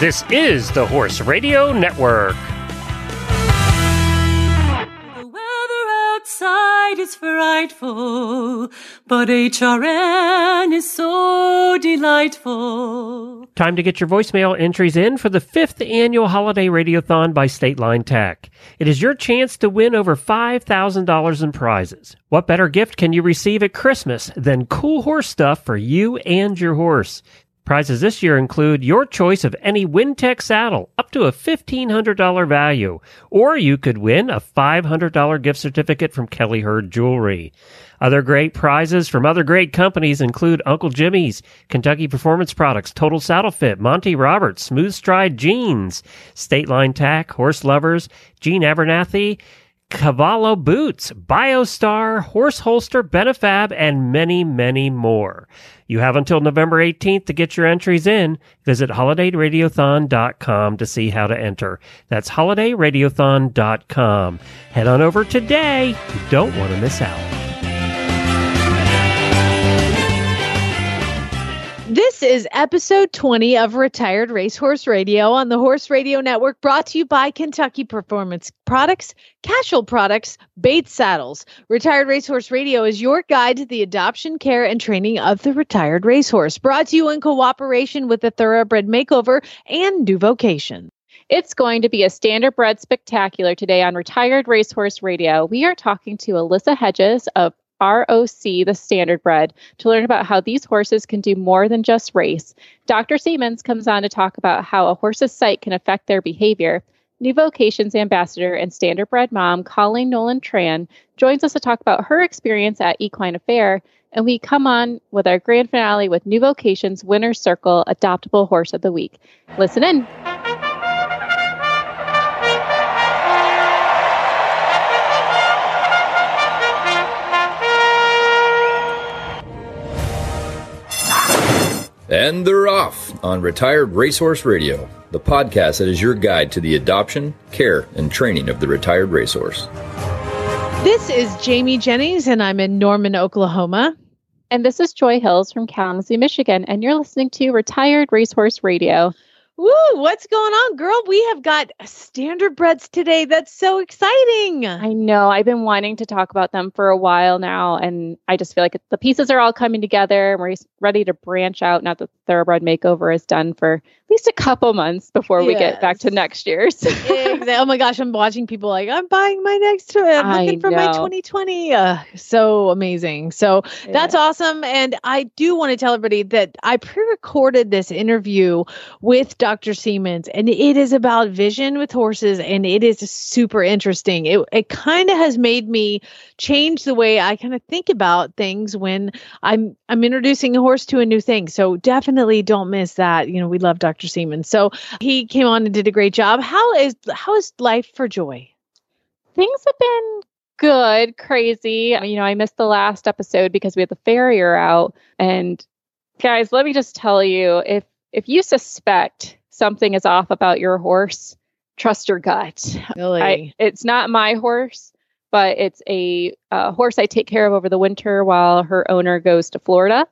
This is the Horse Radio Network. The weather outside is frightful, but HRN is so delightful. Time to get your voicemail entries in for the 5th Annual Holiday Radiothon by Stateline Tech. It is your chance to win over $5,000 in prizes. What better gift can you receive at Christmas than cool horse stuff for you and your horse? Prizes this year include your choice of any WinTec saddle, up to a $1,500 value, or you could win a $500 gift certificate from Kelly Herd Jewelry. Other great prizes from other great companies include Uncle Jimmy's, Kentucky Performance Products, Total Saddle Fit, Monty Roberts, Smooth Stride Jeans, Stateline Tack, Horse Lovers, Gene Abernathy, Cavallo Boots, Biostar, Horse Holster, Benefab, and many, many more. You have until November 18th to get your entries in. Visit holidayradiothon.com to see how to enter. That's holidayradiothon.com. Head on over today. You don't want to miss out. This is episode 20 of Retired Racehorse Radio on the Horse Radio Network, brought to you by Kentucky Performance Products, Cashel Products, Bates Saddles. Retired Racehorse Radio is your guide to the adoption, care, and training of the retired racehorse, brought to you in cooperation with the Thoroughbred Makeover and New Vocations. It's going to be a standardbred spectacular today on Retired Racehorse Radio. We are talking to Alyssa Hedges of ROC, the Standardbred, to learn about how these horses can do more than just race. Dr. Seamans comes on to talk about how a horse's sight can affect their behavior. New Vocations Ambassador and Standardbred mom, Colleen Nolan Tran, joins us to talk about her experience at Equine Affair, and we come on with our grand finale with New Vocations Winner's Circle Adoptable Horse of the Week. Listen in. And they're off on Retired Racehorse Radio, the podcast that is your guide to the adoption, care, and training of the retired racehorse. This is Jamie Jennings, and I'm in Norman, Oklahoma. And this is Joy Hills from Kalamazoo, Michigan, and you're listening to Retired Racehorse Radio. Woo, what's going on, girl? We have got standardbreds today. That's so exciting. I know. I've been wanting to talk about them for a while now, and I just feel like the pieces are all coming together, and we're ready to branch out. Not that the Thoroughbred Makeover is done for at least a couple months before we get back to next year's. Exactly. Oh my gosh, I'm watching people like, I'm buying my next one. I'm looking for my 2020. So amazing. So that's awesome. And I do want to tell everybody that I pre-recorded this interview with Dr. Seamans, and it is about vision with horses, and it is super interesting. It kind of has made me change the way I kind of think about things when I'm introducing a horse to a new thing. So definitely don't miss that. You know, we love Dr. Seamans. So he came on and did a great job. How is life for Joy? Things have been good, crazy. You know, I missed the last episode because we had the farrier out, and guys, let me just tell you, if you suspect something is off about your horse, trust your gut. Really? It's not my horse, but it's a horse I take care of over the winter while her owner goes to Florida.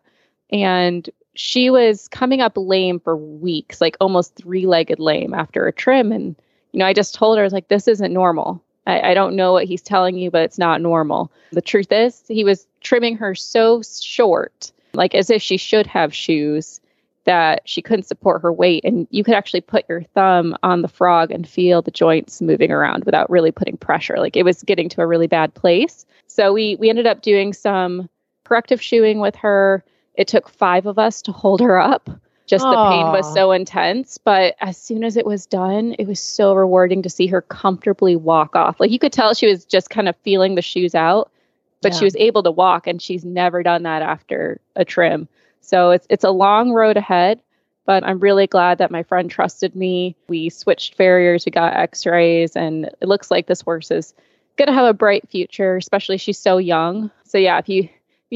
And she was coming up lame for weeks, like almost three-legged lame after a trim. And, you know, I just told her, I was like, this isn't normal. I don't know what he's telling you, but it's not normal. The truth is, he was trimming her so short, like as if she should have shoes, that she couldn't support her weight. And you could actually put your thumb on the frog and feel the joints moving around without really putting pressure. Like it was getting to a really bad place. So we ended up doing some corrective shoeing with her. It took 5 of us to hold her up. Just the pain was so intense. But as soon as it was done, it was so rewarding to see her comfortably walk off. Like you could tell she was just kind of feeling the shoes out, but she was able to walk, and she's never done that after a trim. So it's a long road ahead, but I'm really glad that my friend trusted me. We switched farriers, we got x-rays, and it looks like this horse is going to have a bright future, especially she's so young. So yeah, if you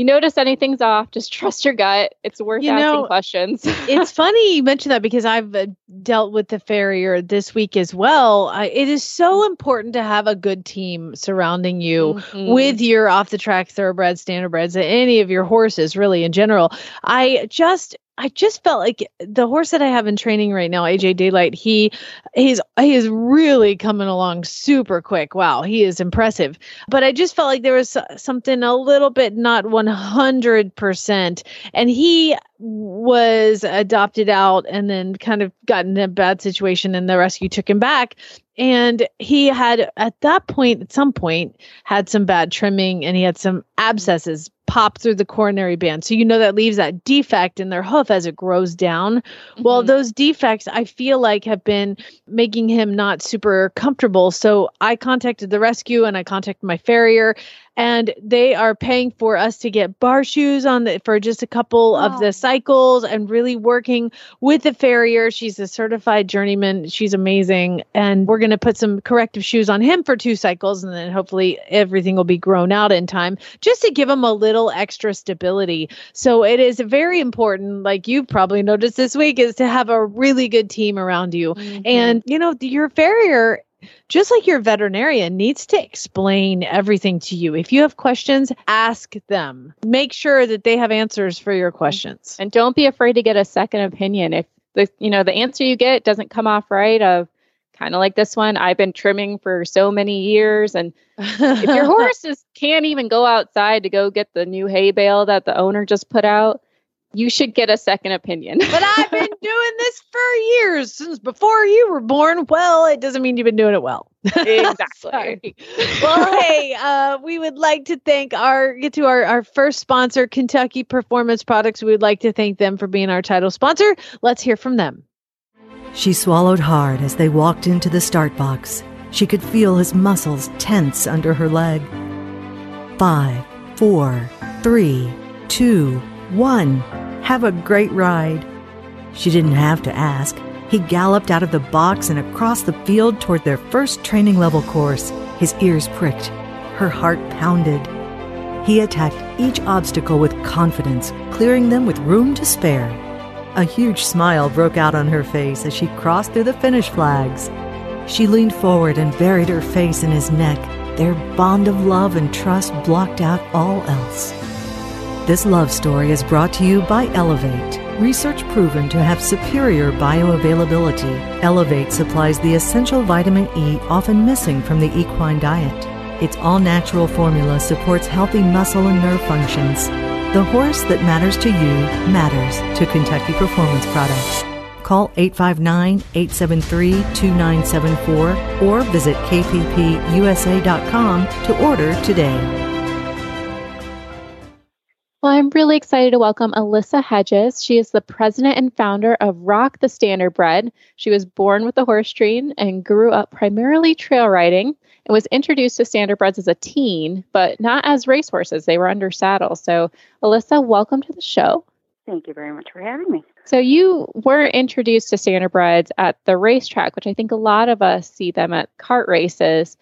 notice anything's off, just trust your gut. It's worth asking questions. It's funny you mentioned that because I've dealt with the farrier this week as well. It is so important to have a good team surrounding you with your off-the-track thoroughbreds, standardbreds, any of your horses really in general. I just I just felt like the horse that I have in training right now, AJ Daylight, he is really coming along super quick. Wow, he is impressive. But I just felt like there was something a little bit not 100%. And he was adopted out and then kind of got in a bad situation and the rescue took him back. And he had at some point had some bad trimming and he had some abscesses pop through the coronary band. So, that leaves that defect in their hoof as it grows down. Mm-hmm. Well, those defects I feel like have been making him not super comfortable. So I contacted the rescue and I contacted my farrier, and they are paying for us to get bar shoes on for just a couple of the cycles and really working with the farrier. She's a certified journeyman. She's amazing. And we're going to put some corrective shoes on him for 2 cycles. And then hopefully everything will be grown out in time just to give him a little extra stability. So it is very important, like you've probably noticed this week, is to have a really good team around you. Mm-hmm. And, your farrier, just like your veterinarian, needs to explain everything to you. If you have questions, ask them. Make sure that they have answers for your questions. And don't be afraid to get a second opinion. If the answer you get doesn't come off right, of kind of like this one, I've been trimming for so many years. And if your horse can't even go outside to go get the new hay bale that the owner just put out, you should get a second opinion. But I've been doing this for years, since before you were born. Well, it doesn't mean you've been doing it well. Exactly. Well, hey, we would like to thank our first sponsor, Kentucky Performance Products. We would like to thank them for being our title sponsor. Let's hear from them. She swallowed hard as they walked into the start box. She could feel his muscles tense under her leg. 5, 4, 3, 2, 1. Have a great ride. She didn't have to ask. He galloped out of the box and across the field toward their first training level course. His ears pricked. Her heart pounded. He attacked each obstacle with confidence, clearing them with room to spare. A huge smile broke out on her face as she crossed through the finish flags. She leaned forward and buried her face in his neck. Their bond of love and trust blocked out all else. This love story is brought to you by Elevate, research proven to have superior bioavailability. Elevate supplies the essential vitamin E often missing from the equine diet. Its all-natural formula supports healthy muscle and nerve functions. The horse that matters to you matters to Kentucky Performance Products. Call 859-873-2974 or visit kppusa.com to order today. Well, I'm really excited to welcome Alyssa Hedges. She is the president and founder of Rock the Standardbred. She was born with a horse train and grew up primarily trail riding and was introduced to standardbreds as a teen, but not as racehorses. They were under saddle. So, Alyssa, welcome to the show. Thank you very much for having me. So you were introduced to standardbreds at the racetrack, which I think a lot of us see them at cart races.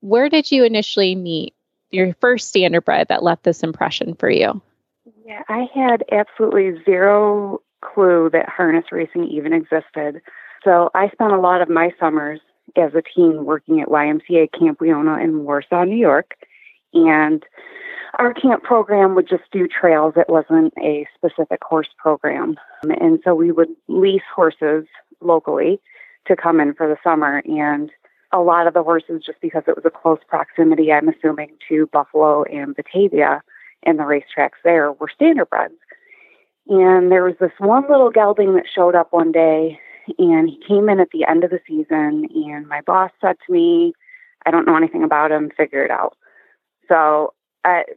Where did you initially meet your first standardbred that left this impression for you? Yeah, I had absolutely zero clue that harness racing even existed. So I spent a lot of my summers as a teen working at YMCA Camp Leona in Warsaw, New York. And our camp program would just do trails. It wasn't a specific horse program. And so we would lease horses locally to come in for the summer. And a lot of the horses, just because it was a close proximity, I'm assuming, to Buffalo and Batavia, and the racetracks there, were standardbreds. And there was this one little gelding that showed up one day, and he came in at the end of the season, and my boss said to me, I don't know anything about him, figure it out. So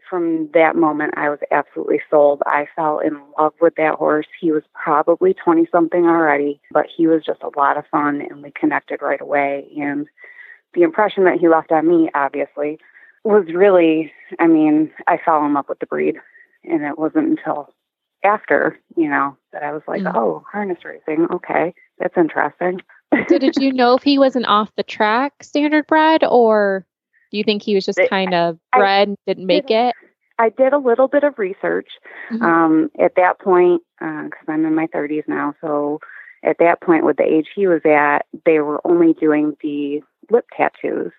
from that moment, I was absolutely sold. I fell in love with that horse. He was probably 20-something already, but he was just a lot of fun, and we connected right away. And the impression that he left on me, obviously, was really, I fell in love with the breed, and it wasn't until after, that I was like, oh, harness racing, okay, that's interesting. So did you know if he was an off-the-track standardbred, or do you think he was just kind of bred and didn't make it? I did a little bit of research at that point, because I'm in my 30s now, so at that point with the age he was at, they were only doing the lip tattoos.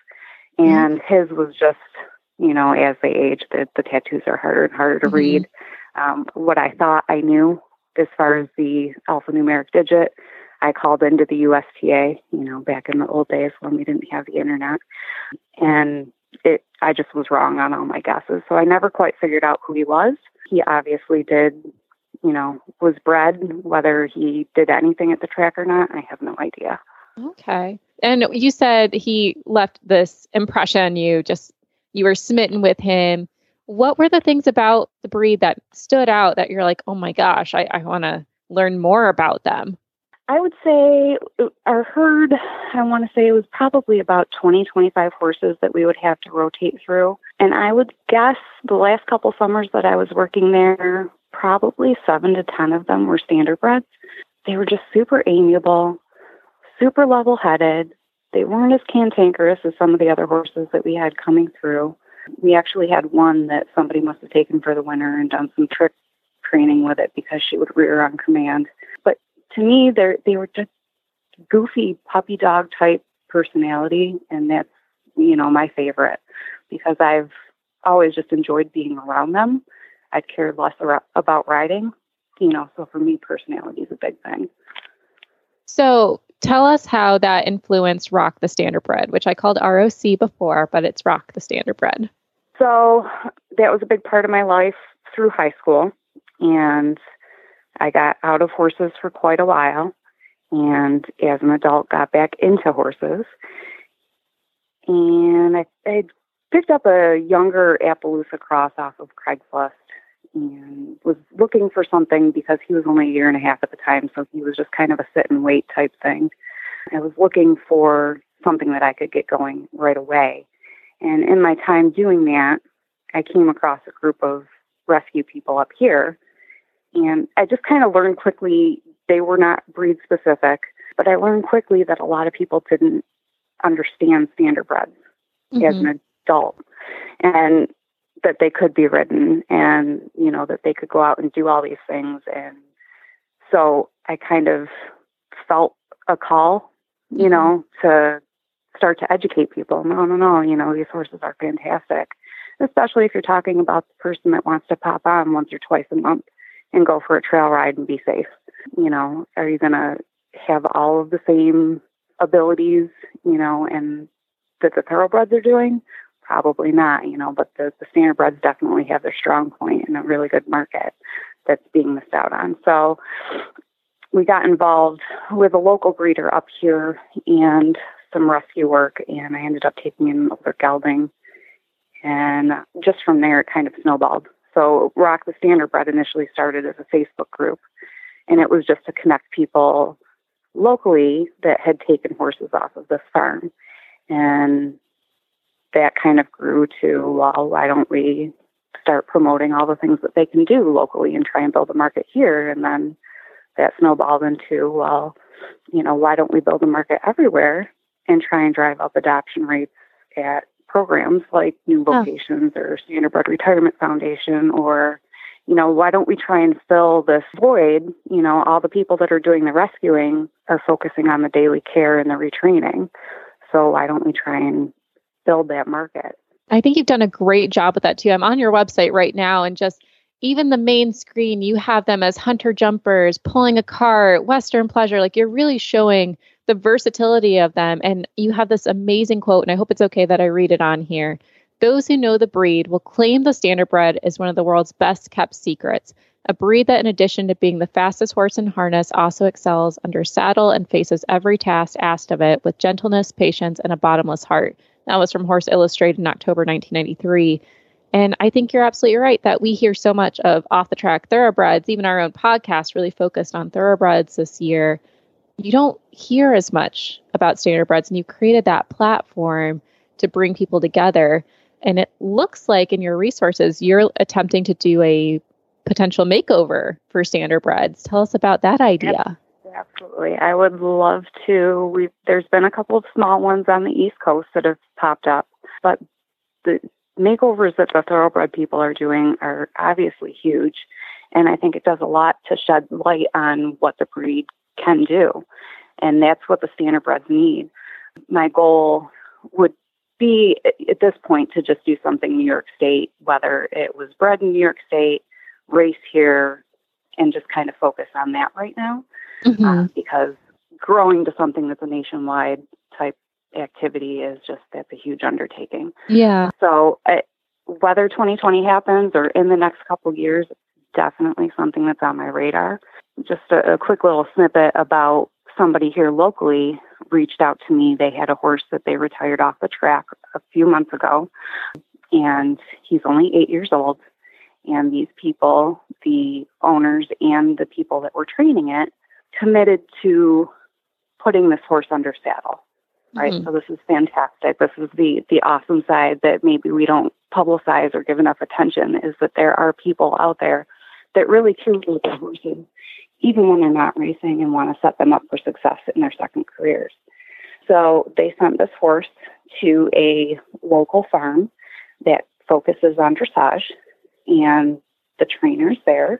And his was just, as they age, the tattoos are harder and harder to read. What I thought I knew as far as the alphanumeric digit, I called into the USTA, you know, back in the old days when we didn't have the internet. And I just was wrong on all my guesses. So I never quite figured out who he was. He obviously did, you know, was bred. Whether he did anything at the track or not, I have no idea. Okay. And you said he left this impression on you, just you were smitten with him. What were the things about the breed that stood out that you're like, oh my gosh, I want to learn more about them? I would say our herd, I want to say it was probably about 20, 25 horses that we would have to rotate through. And I would guess the last couple summers that I was working there, probably 7 to 10 of them were standardbreds. They were just super amiable, super level-headed. They weren't as cantankerous as some of the other horses that we had coming through. We actually had one that somebody must have taken for the winter and done some trick training with it because she would rear on command. But to me, they were just goofy puppy dog type personality, and that's, you know, my favorite because I've always just enjoyed being around them. I cared less about riding, you know, so for me, personality is a big thing. So tell us how that influenced Rock the Standardbred, which I called ROC before, but it's Rock the Standardbred. So that was a big part of my life through high school, and I got out of horses for quite a while, and as an adult got back into horses. And I picked up a younger Appaloosa Cross off of Craigslist and was looking for something because he was only a year and a half at the time, so he was just kind of a sit and wait type thing. I was looking for something that I could get going right away. And in my time doing that, I came across a group of rescue people up here. And I just kind of learned quickly, they were not breed specific, but I learned quickly that a lot of people didn't understand standardbreds as an adult and that they could be ridden and, you know, that they could go out and do all these things. And so I kind of felt a call, you know, to start to educate people. No, you know, these horses are fantastic, especially if you're talking about the person that wants to pop on once or twice a month and go for a trail ride and be safe. You know, are you going to have all of the same abilities, you know, and that the thoroughbreds are doing? Probably not, you know, but the standardbreds definitely have their strong point in a really good market that's being missed out on. So we got involved with a local breeder up here and some rescue work, and I ended up taking in an older gelding. And just from there, it kind of snowballed. So Rock the Standardbred initially started as a Facebook group, and it was just to connect people locally that had taken horses off of this farm. And that kind of grew to, well, why don't we start promoting all the things that they can do locally and try and build a market here? And then that snowballed into, well, you know, why don't we build a market everywhere and try and drive up adoption rates at programs like New Vocations or Standardbred Retirement Foundation, or, you know, why don't we try and fill this void? You know, all the people that are doing the rescuing are focusing on the daily care and the retraining. So why don't we try and build that market? I think you've done a great job with that too. I'm on your website right now, and just even the main screen, you have them as hunter jumpers, pulling a cart, Western pleasure. Like, you're really showing the versatility of them. And you have this amazing quote, and I hope it's okay that I read it on here. "Those who know the breed will claim the standardbred is one of the world's best kept secrets, a breed that in addition to being the fastest horse in harness also excels under saddle and faces every task asked of it with gentleness, patience, and a bottomless heart." That was from Horse Illustrated in October 1993. And I think you're absolutely right that we hear so much of off-the-track thoroughbreds. Even our own podcast really focused on thoroughbreds this year. You don't hear as much about standardbreds, and you created that platform to bring people together. And it looks like in your resources, you're attempting to do a potential makeover for standardbreds. Tell us about that idea. Absolutely. I would love to. There's been a couple of small ones on the East Coast that have popped up, but the makeovers that the thoroughbred people are doing are obviously huge. And I think it does a lot to shed light on what the breed can do. And that's what the standardbreds need. My goal would be at this point to just do something New York State, whether it was bred in New York State, race here, and just kind of focus on that right now, because growing to something that's a nationwide type activity is just, that's a huge undertaking. Yeah. So whether 2020 happens or in the next couple of years, definitely something that's on my radar. Just a quick little snippet about somebody here locally reached out to me. They had a horse that they retired off the track a few months ago, and he's only 8 years old. And these people, the owners and the people that were training it, committed to putting this horse under saddle, right? So this is fantastic. This is the awesome side that maybe we don't publicize or give enough attention, is that there are people out there that really care about their horses, even when they're not racing, and want to set them up for success in their second careers. So they sent this horse to a local farm that focuses on dressage, and the trainers there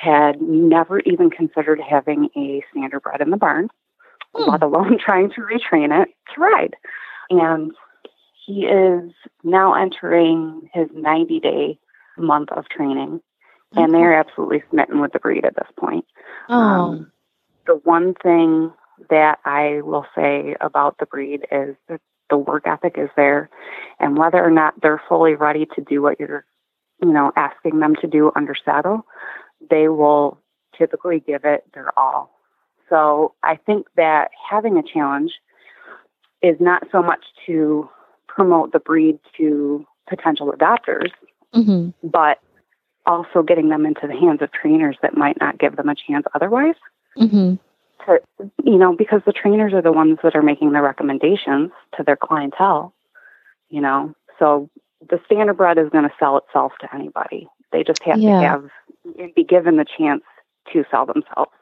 had never even considered having a standardbred in the barn, let alone trying to retrain it to ride. And he is now entering his 90-day month of training, and they're absolutely smitten with the breed at this point. The one thing that I will say about the breed is that the work ethic is there, and whether or not they're fully ready to do what you're, you know, asking them to do under saddle, they will typically give it their all. So I think that having a challenge is not so much to promote the breed to potential adopters, but also getting them into the hands of trainers that might not give them a chance otherwise. To, you know, because the trainers are the ones that are making the recommendations to their clientele, you know. So the standardbred is going to sell itself to anybody. They just have to have and be given the chance to sell themselves.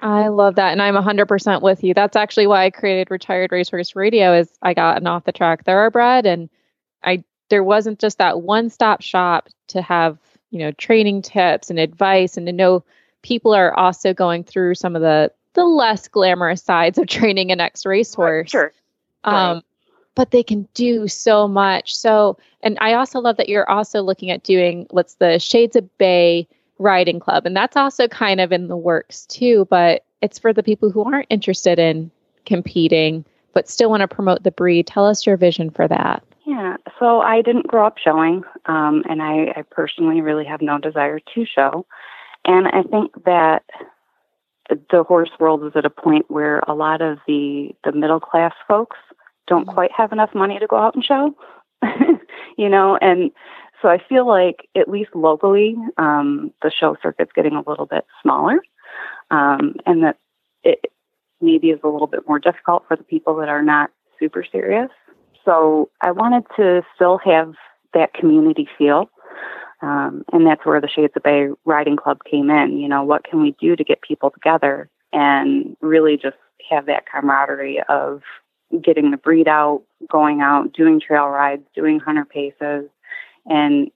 I love that. And I'm 100% with you. That's actually why I created Retired Racehorse Radio, is I got an off the track thoroughbred, and there wasn't just that one stop shop to have, you know, training tips and advice, and to know people are also going through some of the less glamorous sides of training an ex-racehorse. But they can do so much. So, and I also love that you're also looking at doing what's the Shades of Bay Riding Club. And that's also kind of in the works too, but it's for the people who aren't interested in competing, but still want to promote the breed. Tell us your vision for that. Yeah. So I didn't grow up showing, and I personally really have no desire to show. And I think that the horse world is at a point where a lot of the middle class folks don't quite have enough money to go out and show, you know? And so I feel like, at least locally, the show circuit's getting a little bit smaller, and that it maybe is a little bit more difficult for the people that are not super serious. So I wanted to still have that community feel, and that's where the Shades of Bay Riding Club came in. You know, what can we do to get people together and really just have that camaraderie of getting the breed out, going out, doing trail rides, doing hunter paces, and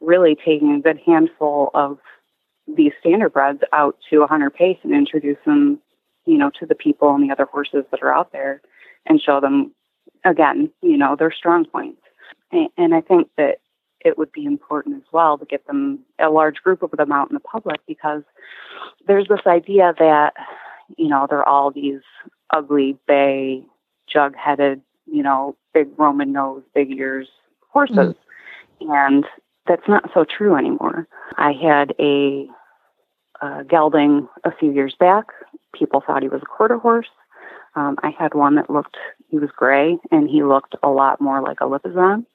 really taking a good handful of these standardbreds out to a hunter pace and introduce them, you know, to the people and the other horses that are out there, and show them, again, you know, their strong points. And I think that it would be important as well to get them, a large group of them, out in the public, because there's this idea that, you know, they're all these ugly bay, jug-headed, you know, big Roman nose, big ears horses. And that's not so true anymore. I had a gelding a few years back. People thought he was a quarter horse. I had one that looked, he was gray, and he looked a lot more like a Lipizzan.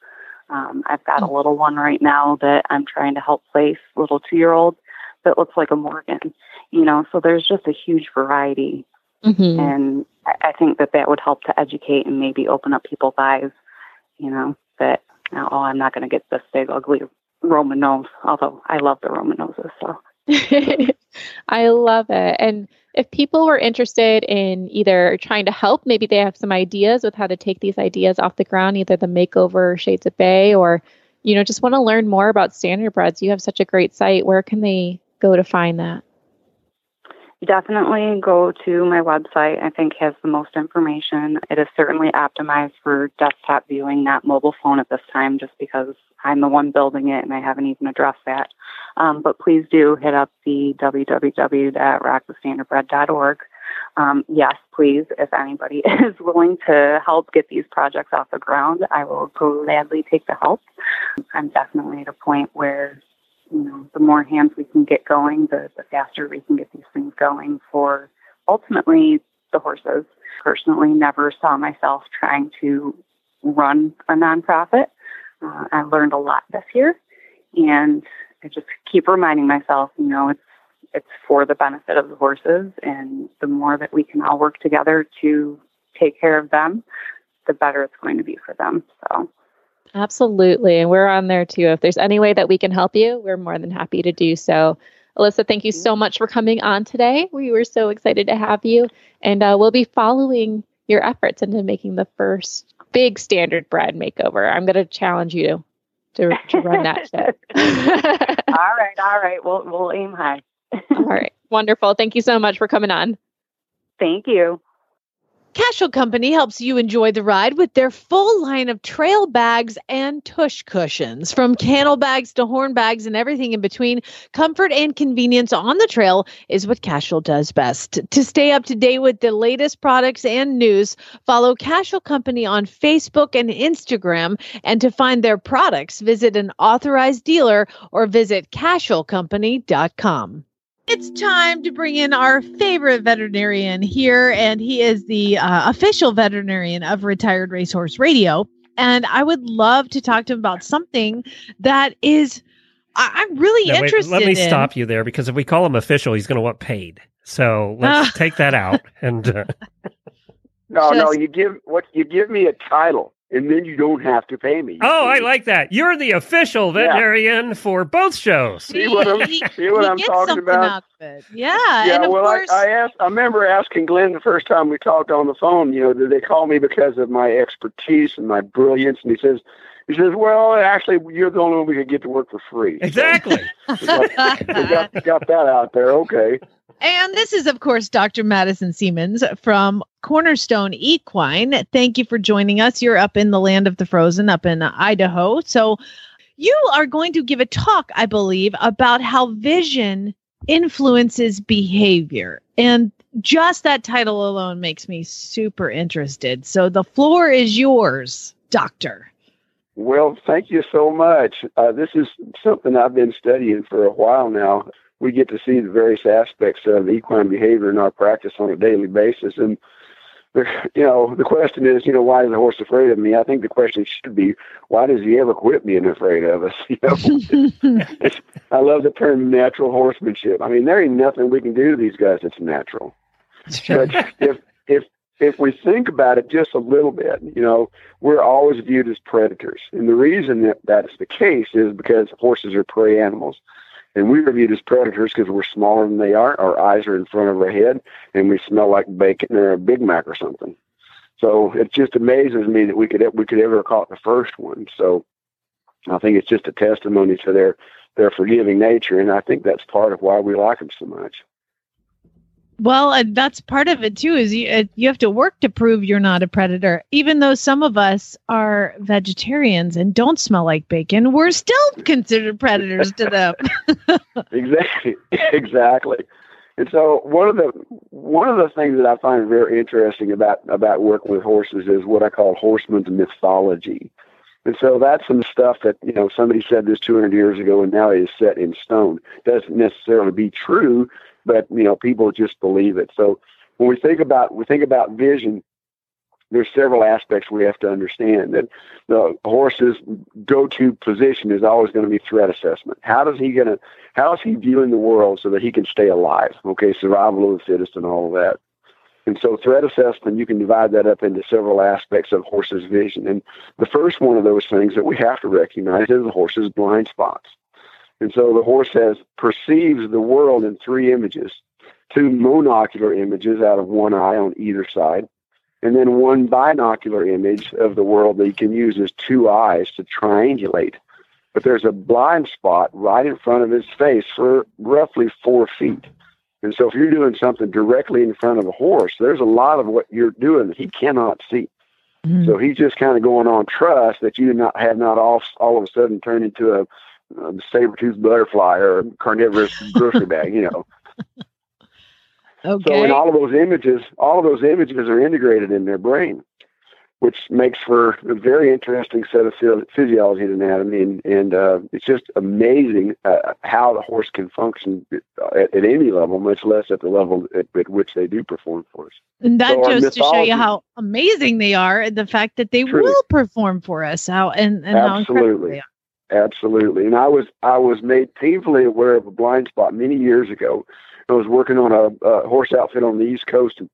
I've got a little one right now that I'm trying to help place, little 2-year-old, that looks like a Morgan, you know, so there's just a huge variety. And I think that that would help to educate and maybe open up people's eyes, you know, that, oh, I'm not going to get this big, ugly Roman nose, although I love the Roman noses, so. I love it. And if people were interested in either trying to help, maybe they have some ideas with how to take these ideas off the ground, either the Makeover, Shades of Bay, or, you know, just want to learn more about standardbreds, you have such a great site. Where can they go to find that? definitely go to my website. I think has the most information. It is certainly optimized for desktop viewing, not mobile phone at this time, just because I'm the one building it and I haven't even addressed that. But please do hit up the www.rockthestandardbred.org. Yes, please, if anybody is willing to help get these projects off the ground, I will gladly take the help. I'm definitely at a point where, you know, the more hands we can get going, the faster we can get these things going for ultimately the horses. Personally, never saw myself trying to run a nonprofit. I learned a lot this year, and I just keep reminding myself, you know, it's for the benefit of the horses, and the more that we can all work together to take care of them, the better it's going to be for them. So absolutely. And we're on there too. If there's any way that we can help you, we're more than happy to do so. Alyssa, thank you so much for coming on today. We were so excited to have you, and we'll be following your efforts into making the first big standardbred makeover. I'm going to challenge you to run that shit. All right. We'll aim high. All right. Wonderful. Thank you so much for coming on. Thank you. Cashel Company helps you enjoy the ride with their full line of trail bags and tush cushions. From cannel bags to horn bags and everything in between, comfort and convenience on the trail is what Cashel does best. To stay up to date with the latest products and news, follow Cashel Company on Facebook and Instagram. And to find their products, visit an authorized dealer or visit CashelCompany.com. It's time to bring in our favorite veterinarian here, and he is the official veterinarian of Retired Racehorse Radio. And I would love to talk to him about something that is, I'm really interested in. Let me stop you there, because if we call him official, he's going to want paid. So let's take that out. And you give me a title, and then you don't have to pay me. I like that. You're the official veterinarian for both shows. See what I'm talking about? Yeah, and of course... I remember asking Glenn the first time we talked on the phone, you know, did they call me because of my expertise and my brilliance? And he says, well, actually, you're the only one we could get to work for free. Exactly. So we got that out there. Okay. And this is, of course, Dr. Madison Seamans from Cornerstone Equine. Thank you for joining us. You're up in the land of the frozen, up in Idaho. So you are going to give a talk, I believe, about how vision influences behavior. And just that title alone makes me super interested. So the floor is yours, Doctor. Well, thank you so much. This is something I've been studying for a while now. We get to see the various aspects of equine behavior in our practice on a daily basis. And, you know, the question is, you know, why is the horse afraid of me? I think the question should be, why does he ever quit being afraid of us? You know, I love the term natural horsemanship. I mean, there ain't nothing we can do to these guys that's natural. But if we think about it just a little bit, you know, we're always viewed as predators. And the reason that is the case is because horses are prey animals. And we are viewed as predators because we're smaller than they are. Our eyes are in front of our head, and we smell like bacon or a Big Mac or something. So it just amazes me that we could ever have caught the first one. So I think it's just a testimony to their forgiving nature, and I think that's part of why we like them so much. Well, and that's part of it, too, is you have to work to prove you're not a predator. Even though some of us are vegetarians and don't smell like bacon, we're still considered predators to them. Exactly. And so one of the things that I find very interesting about working with horses is what I call horseman's mythology. And so that's some stuff that, you know, somebody said this 200 years ago and now it is set in stone. Doesn't necessarily be true, but, you know, people just believe it. So when we think about vision, there's several aspects we have to understand. That the horse's go-to position is always going to be threat assessment. How is he viewing the world so that he can stay alive? Okay, survival of the fittest and all of that. And so threat assessment, you can divide that up into several aspects of horse's vision. And the first one of those things that we have to recognize is the horse's blind spots. And so the horse perceives the world in three images, two monocular images out of one eye on either side, and then one binocular image of the world that he can use his two eyes to triangulate. But there's a blind spot right in front of his face for roughly 4 feet. And so if you're doing something directly in front of a horse, there's a lot of what you're doing that he cannot see. Mm-hmm. So he's just kind of going on trust that you have not all of a sudden turned into a saber-toothed butterfly or a carnivorous grocery bag, you know. Okay. So in all of those images are integrated in their brain, which makes for a very interesting set of physiology and anatomy. And it's just amazing how the horse can function at any level, much less at the level at which they do perform for us. And that so just to show you how amazing they are and the fact that they truly will perform for us. How incredible they are. Absolutely. And I was made painfully aware of a blind spot many years ago. I was working on a horse outfit on the East Coast. And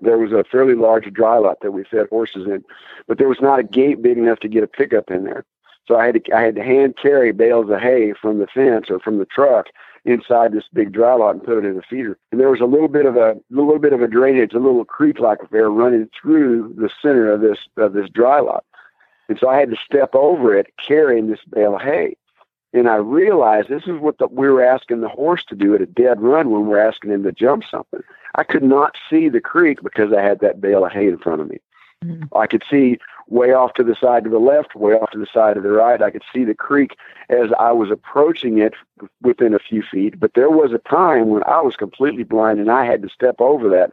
there was a fairly large dry lot that we fed horses in, but there was not a gate big enough to get a pickup in there. So I had to hand carry bales of hay from the fence or from the truck inside this big dry lot and put it in a feeder. And there was a little bit of a drainage, a little creek like affair running through the center of this dry lot. And so I had to step over it carrying this bale of hay. And I realized this is what we were asking the horse to do at a dead run when we're asking him to jump something. I could not see the creek because I had that bale of hay in front of me. Mm-hmm. I could see way off to the side to the left, way off to the side to the right. I could see the creek as I was approaching it within a few feet. But there was a time when I was completely blind and I had to step over that.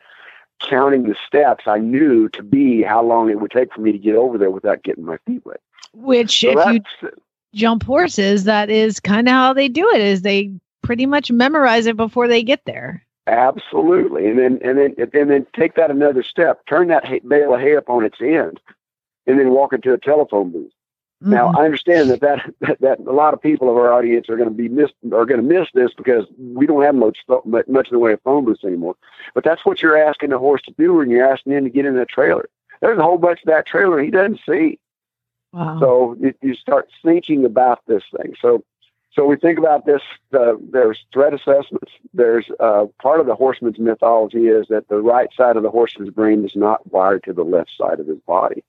Counting the steps, I knew to be how long it would take for me to get over there without getting my feet wet. Which, so if you jump horses, that is kind of how they do it, is they pretty much memorize it before they get there. Absolutely. And then take that another step, turn that bale of hay up on its end, and then walk into a telephone booth. Mm-hmm. Now, I understand that a lot of people of our audience are going to miss this because we don't have much in the way of phone booths anymore. But that's what you're asking the horse to do when you're asking him to get in that trailer. There's a whole bunch of that trailer he doesn't see. Wow. So you start thinking about this thing. So we think about this. There's threat assessments. There's part of the horseman's mythology is that the right side of the horse's brain is not wired to the left side of his body.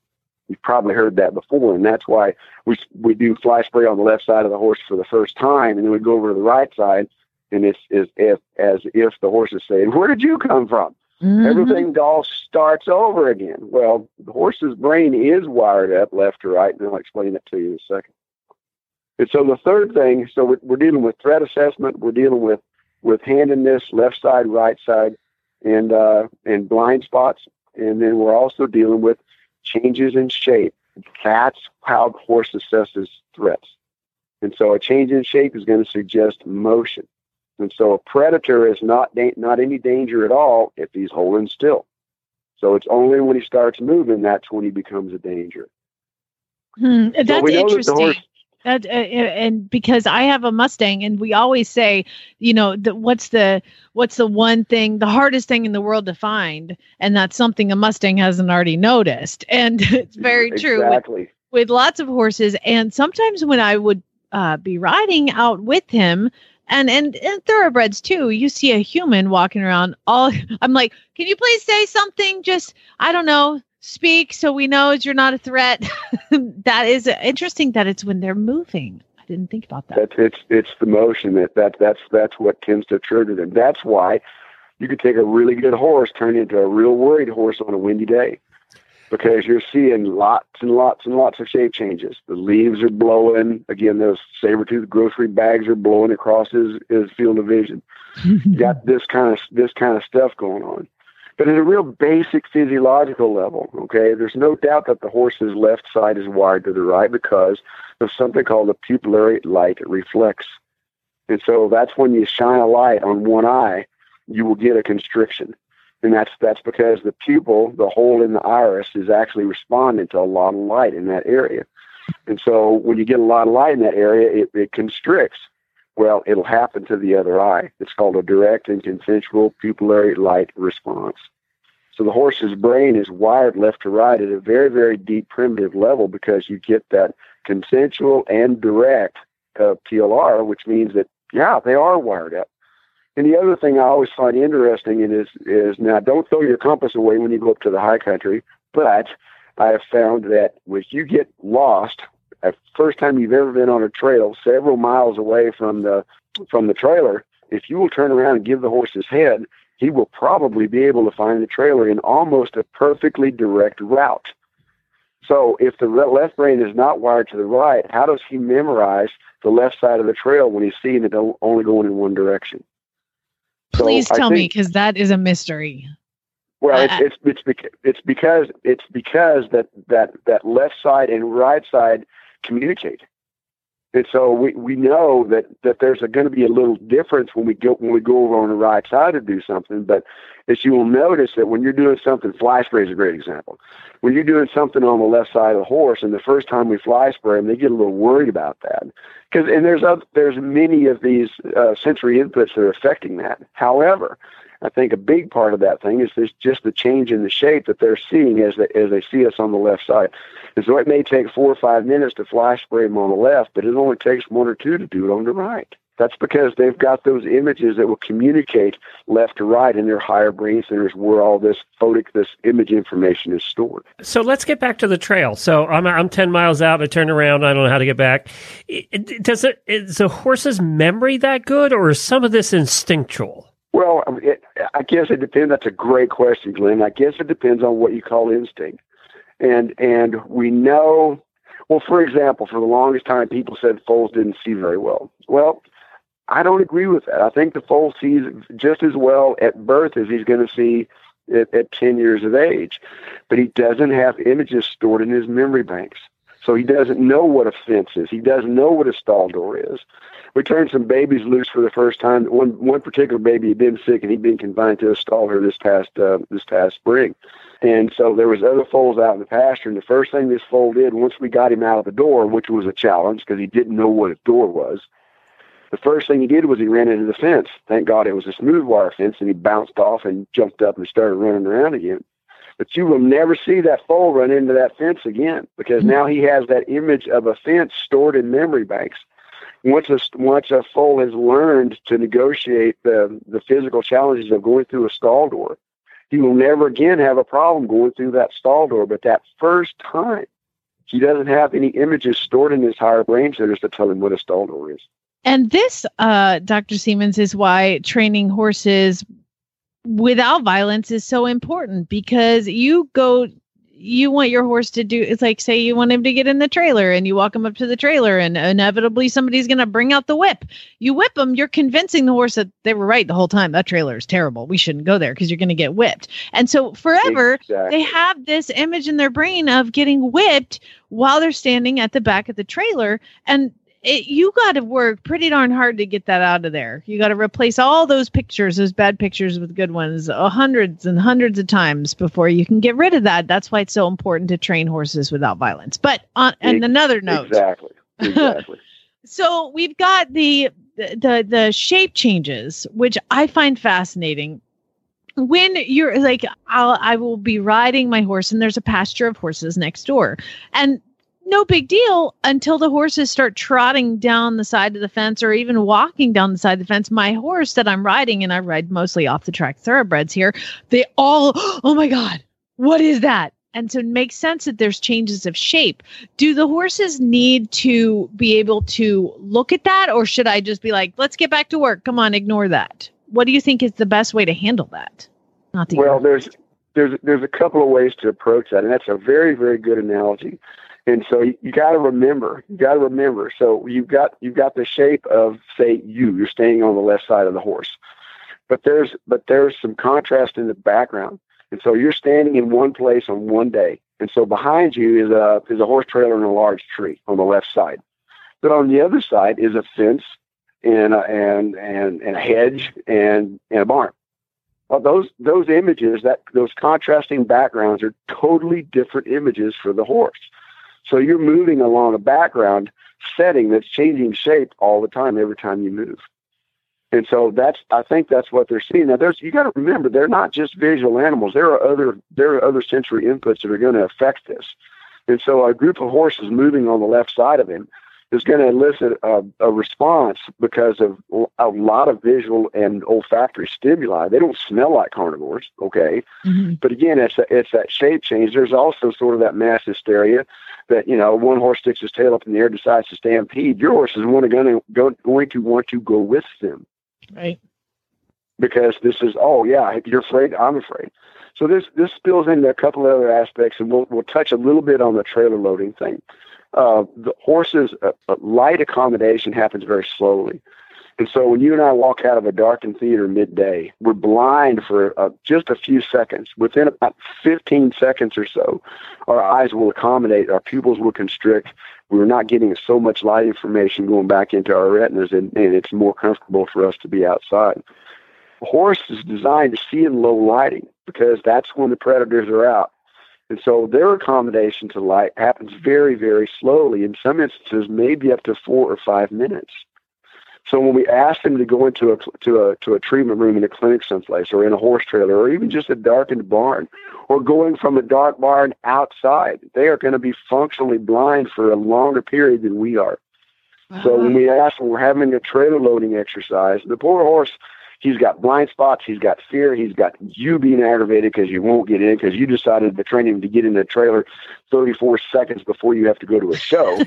You've probably heard that before, and that's why we do fly spray on the left side of the horse for the first time, and then we go over to the right side, and it's as if the horse is saying, "Where did you come from?" Mm-hmm. Everything all starts over again. Well, the horse's brain is wired up left to right, and I'll explain that to you in a second. And so the third thing, so we're dealing with threat assessment, we're dealing with handedness, left side, right side, and blind spots, and then we're also dealing with changes in shape. That's how the horse assesses threats. And so a change in shape is going to suggest motion. And so a predator is not any danger at all if he's holding still. So it's only when he starts moving, that's when he becomes a danger. That's interesting. And because I have a Mustang, and we always say, you know, what's the one thing, the hardest thing in the world to find, and that's something a Mustang hasn't already noticed. And it's very true. Exactly. With lots of horses, and sometimes when I would be riding out with him, and thoroughbreds too, you see a human walking around. I'm like, can you please say something? Just I don't know. Speak so we know you're not a threat. That is interesting that it's when they're moving. I didn't think about that. It's the motion that's what tends to trigger them. That's why you could take a really good horse, turn into a real worried horse on a windy day, because you're seeing lots and lots and lots of shape changes. The leaves are blowing. Again, those saber-toothed grocery bags are blowing across his field of vision. You got this kind of stuff going on. But at a real basic physiological level, okay, there's no doubt that the horse's left side is wired to the right because of something called the pupillary light reflex. And so that's when you shine a light on one eye, you will get a constriction. And that's because the pupil, the hole in the iris, is actually responding to a lot of light in that area. And so when you get a lot of light in that area, it constricts. Well, it'll happen to the other eye. It's called a direct and consensual pupillary light response. So the horse's brain is wired left to right at a very, very deep primitive level because you get that consensual and direct PLR, which means that, yeah, they are wired up. And the other thing I always find interesting is now, don't throw your compass away when you go up to the high country, but I have found that when you get lost, the first time you've ever been on a trail several miles away from the trailer, if you will turn around and give the horse his head, he will probably be able to find the trailer in almost a perfectly direct route. So if the left brain is not wired to the right, how does he memorize the left side of the trail when he's seeing it only going in one direction? Please tell me, because that is a mystery. Well, it's because that left side and right side communicate. And so we know that there's going to be a little difference when we go over on the right side to do something. But as you will notice that when you're doing something, fly spray is a great example. When you're doing something on the left side of the horse, and the first time we fly spray them, they get a little worried about that. There's many of these sensory inputs that are affecting that. However, I think a big part of that thing is just the change in the shape that they're seeing as they see us on the left side. And so it may take 4 or 5 minutes to fly spray them on the left, but it only takes 1 or 2 to do it on the right. That's because they've got those images that will communicate left to right in their higher brain centers where all this image information is stored. So let's get back to the trail. So I'm 10 miles out, I turn around, I don't know how to get back. Is the horse's memory that good, or is some of this instinctual? Well, I guess it depends. That's a great question, Glenn. I guess it depends on what you call instinct. And we know, well, for example, for the longest time, people said foals didn't see very well. Well, I don't agree with that. I think the foal sees just as well at birth as he's going to see at 10 years of age. But he doesn't have images stored in his memory banks. So he doesn't know what a fence is. He doesn't know what a stall door is. We turned some babies loose for the first time. One particular baby had been sick, and he'd been confined to a staller this past spring. And so there was other foals out in the pasture, and the first thing this foal did, once we got him out of the door, which was a challenge because he didn't know what a door was, the first thing he did was he ran into the fence. Thank God it was a smooth wire fence, and he bounced off and jumped up and started running around again. But you will never see that foal run into that fence again, because now he has that image of a fence stored in memory banks. Once a foal has learned to negotiate the physical challenges of going through a stall door, he will never again have a problem going through that stall door. But that first time, he doesn't have any images stored in his higher brain centers to tell him what a stall door is. And this, Dr. Seamans, is why training horses without violence is so important, because you want your horse to do, it's like, say you want him to get in the trailer and you walk him up to the trailer and inevitably somebody's going to bring out the whip. You whip them, you're convincing the horse that they were right the whole time. That trailer is terrible. We shouldn't go there because you're going to get whipped. And so forever, Exactly. They have this image in their brain of getting whipped while they're standing at the back of the trailer. And you got to work pretty darn hard to get that out of there. You got to replace all those pictures, those bad pictures with good ones, hundreds and hundreds of times before you can get rid of that. That's why it's so important to train horses without violence. But on and another note, exactly. So we've got the shape changes, which I find fascinating. When you're like, I will be riding my horse, and there's a pasture of horses next door, and no big deal until the horses start trotting down the side of the fence or even walking down the side of the fence. My horse that I'm riding, and I ride mostly off the track thoroughbreds here, they all, oh my God, what is that? And so it makes sense that there's changes of shape. Do the horses need to be able to look at that, or should I just be like, let's get back to work. Come on, ignore that. What do you think is the best way to handle that? There's a couple of ways to approach that, and that's a very, very good analogy. And so you got to remember. So you've got the shape of, say, you're standing on the left side of the horse, but there's some contrast in the background. And so you're standing in one place on one day. And so behind you is a horse trailer and a large tree on the left side. But on the other side is a fence and a hedge and a barn. Well, those images, those contrasting backgrounds are totally different images for the horse. So you're moving along a background setting that's changing shape all the time, every time you move. And so I think that's what they're seeing. Now, you got to remember, they're not just visual animals. There are other sensory inputs that are going to affect this. And so a group of horses moving on the left side of him is going to elicit a response because of a lot of visual and olfactory stimuli. They don't smell like carnivores, okay? Mm-hmm. But again, it's that shape change. There's also sort of that mass hysteria that, one horse sticks his tail up in the air, decides to stampede. Your horse is going to want to go with them. Right. Because this is, oh yeah, you're afraid, I'm afraid. So this spills into a couple of other aspects, and we'll touch a little bit on the trailer loading thing. The horse's light accommodation happens very slowly. And so when you and I walk out of a darkened theater midday, we're blind for just a few seconds. Within about 15 seconds or so, our eyes will accommodate, our pupils will constrict. We're not getting so much light information going back into our retinas, and it's more comfortable for us to be outside. A horse is designed to see in low lighting because that's when the predators are out. And so their accommodation to light happens very, very slowly, in some instances maybe up to 4 or 5 minutes. So when we ask them to go into a treatment room in a clinic someplace, or in a horse trailer, or even just a darkened barn, or going from a dark barn outside, they are going to be functionally blind for a longer period than we are. Wow. So when we ask them, we're having a trailer loading exercise, the poor horse, he's got blind spots, he's got fear, he's got you being aggravated because you won't get in because you decided to train him to get in the trailer 34 seconds before you have to go to a show.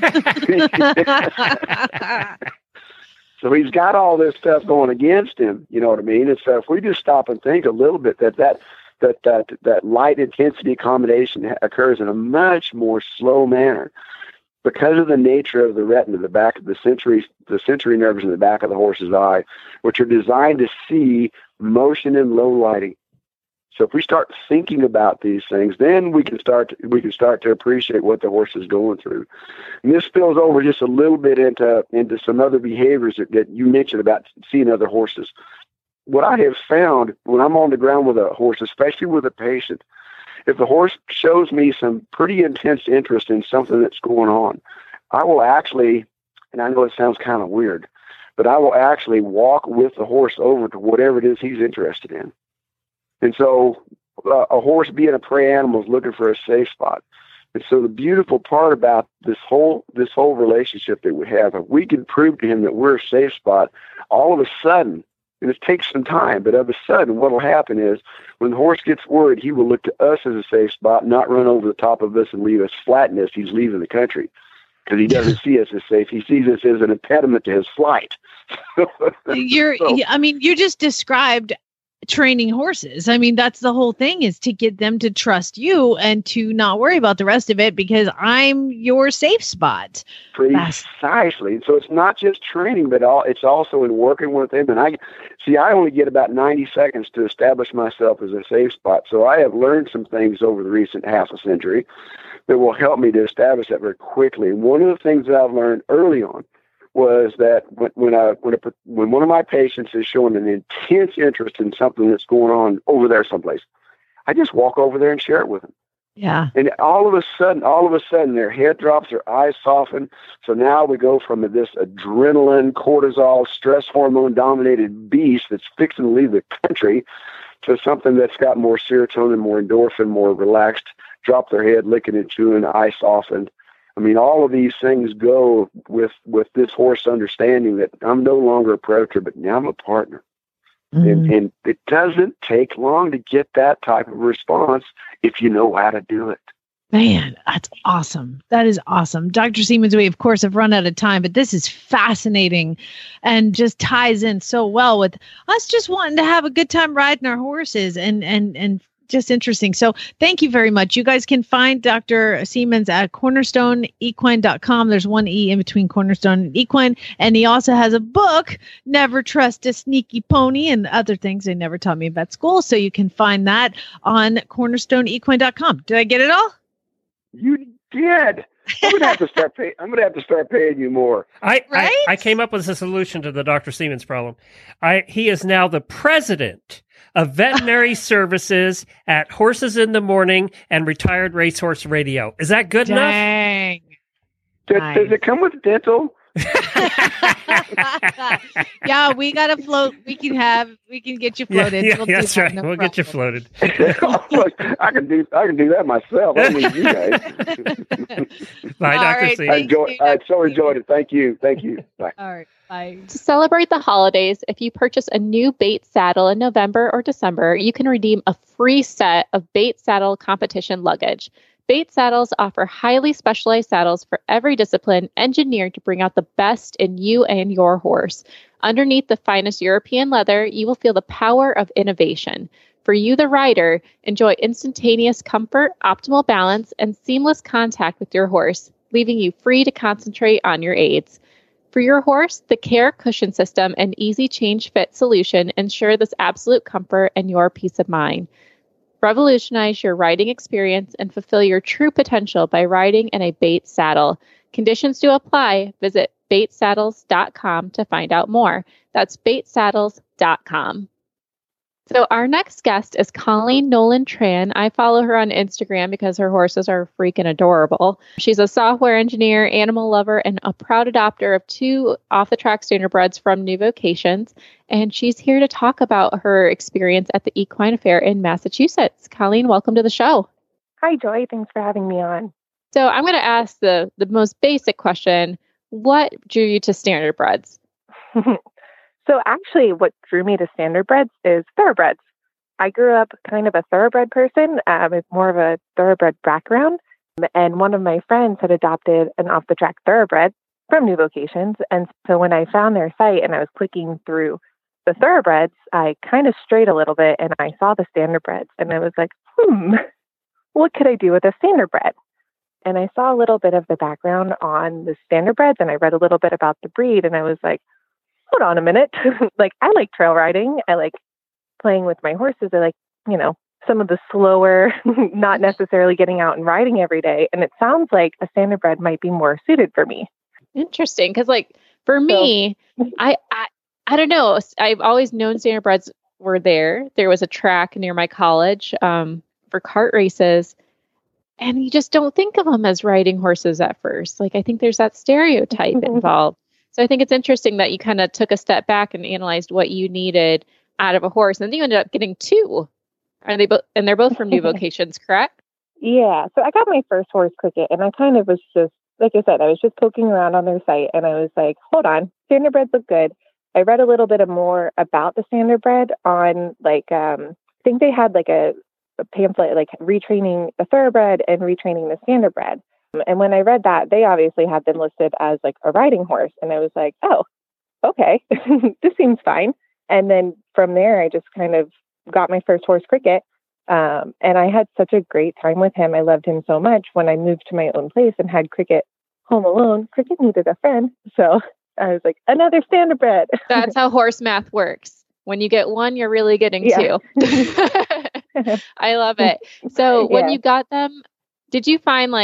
So he's got all this stuff going against him, you know what I mean? And so if we just stop and think a little bit, that light intensity accommodation occurs in a much more slow manner because of the nature of the retina, the back of the sensory nerves in the back of the horse's eye, which are designed to see motion in low lighting. So if we start thinking about these things, then we can start to appreciate what the horse is going through. And this spills over just a little bit into some other behaviors that you mentioned about seeing other horses. What I have found when I'm on the ground with a horse, especially with a patient, if the horse shows me some pretty intense interest in something that's going on, I will actually, and I know it sounds kind of weird, but I will actually walk with the horse over to whatever it is he's interested in. And so a horse being a prey animal is looking for a safe spot. And so the beautiful part about this whole relationship that we have, if we can prove to him that we're a safe spot, all of a sudden, and it takes some time, but all of a sudden what will happen is when the horse gets worried, he will look to us as a safe spot, not run over the top of us and leave us flat as he's leaving the country. Because he doesn't see us as safe. He sees us as an impediment to his flight. You just described training horses. I mean, that's the whole thing, is to get them to trust you and to not worry about the rest of it because I'm your safe spot. Precisely. So it's not just training, but it's also in working with them. And I only get about 90 seconds to establish myself as a safe spot. So I have learned some things over the recent half a century that will help me to establish that very quickly. And one of the things that I've learned early on was that when one of my patients is showing an intense interest in something that's going on over there someplace, I just walk over there and share it with them. Yeah. And all of a sudden, their head drops, their eyes soften. So now we go from this adrenaline, cortisol, stress hormone-dominated beast that's fixing to leave the country to something that's got more serotonin, more endorphin, more relaxed, drop their head, licking and chewing, eyes softened. I mean, all of these things go with this horse understanding that I'm no longer a predator, but now I'm a partner. Mm-hmm. And it doesn't take long to get that type of response if you know how to do it. Man, that's awesome. That is awesome. Dr. Seamans, we, of course, have run out of time, but this is fascinating and just ties in so well with us just wanting to have a good time riding our horses and just interesting. So thank you very much. You guys can find Dr. Seamans at cornerstoneequine.com. There's one E in between Cornerstone and Equine. And he also has a book, Never Trust a Sneaky Pony, and other things they never taught me about school. So you can find that on cornerstoneequine.com. Did I get it all? You did. I'm going to have to start paying you more. I came up with a solution to the Dr. Seamans problem. He is now the president of veterinary services at Horses in the Morning and Retired Racehorse Radio. Is that good enough? Does it come with dental? Yeah, we got to float. We can get you floated. Yeah, that's right. We'll get you floated. I can do that myself. I need you guys. Bye, Dr. C. I so enjoyed it. Thank you. Bye. All right. Bye. To celebrate the holidays, if you purchase a new Bates saddle in November or December, you can redeem a free set of Bates saddle competition luggage. Bates Saddles offer highly specialized saddles for every discipline, engineered to bring out the best in you and your horse. Underneath the finest European leather, you will feel the power of innovation. For you, the rider, enjoy instantaneous comfort, optimal balance, and seamless contact with your horse, leaving you free to concentrate on your aids. For your horse, the Care Cushion System and Easy Change Fit solution ensure this absolute comfort and your peace of mind. Revolutionize your riding experience and fulfill your true potential by riding in a Bates saddle. Conditions do apply. Visit batessaddles.com to find out more. That's batessaddles.com. So our next guest is Colleen Nolan Tran. I follow her on Instagram because her horses are freaking adorable. She's a software engineer, animal lover, and a proud adopter of two off-the-track standardbreds from New Vocations. And she's here to talk about her experience at the Equine Affair in Massachusetts. Colleen, welcome to the show. Hi, Joy. Thanks for having me on. So I'm going to ask the most basic question. What drew you to standardbreds? So actually, what drew me to standardbreds is thoroughbreds. I grew up kind of a thoroughbred person, with more of a thoroughbred background. And one of my friends had adopted an off-the-track thoroughbred from New Vocations. And so when I found their site and I was clicking through the thoroughbreds, I kind of strayed a little bit and I saw the standardbreds. And I was like, what could I do with a standardbred? And I saw a little bit of the background on the standardbreds and I read a little bit about the breed and I was like, hold on a minute. I like trail riding. I like playing with my horses. I like, some of the slower, not necessarily getting out and riding every day. And it sounds like a standardbred might be more suited for me. Interesting. Cause for me, I don't know. I've always known standardbreds were there. There was a track near my college for cart races. And you just don't think of them as riding horses at first. I think there's that stereotype involved. So I think it's interesting that you kind of took a step back and analyzed what you needed out of a horse, and then you ended up getting two. And they're both from New Vocations, correct? Yeah. So I got my first horse, Cricket, and I kind of was just, like I said, I was just poking around on their site, and I was like, hold on, standardbreds look good. I read a little bit more about the standardbred on I think they had a pamphlet retraining the thoroughbred and retraining the standardbred. And when I read that, they obviously had them listed as a riding horse. And I was like, oh, okay, this seems fine. And then from there, I just kind of got my first horse, Cricket. And I had such a great time with him. I loved him so much. When I moved to my own place and had Cricket home alone, Cricket needed a friend. So I was like, another standardbred. That's how horse math works. When you get one, you're really getting two. I love it. So when you got them, did you find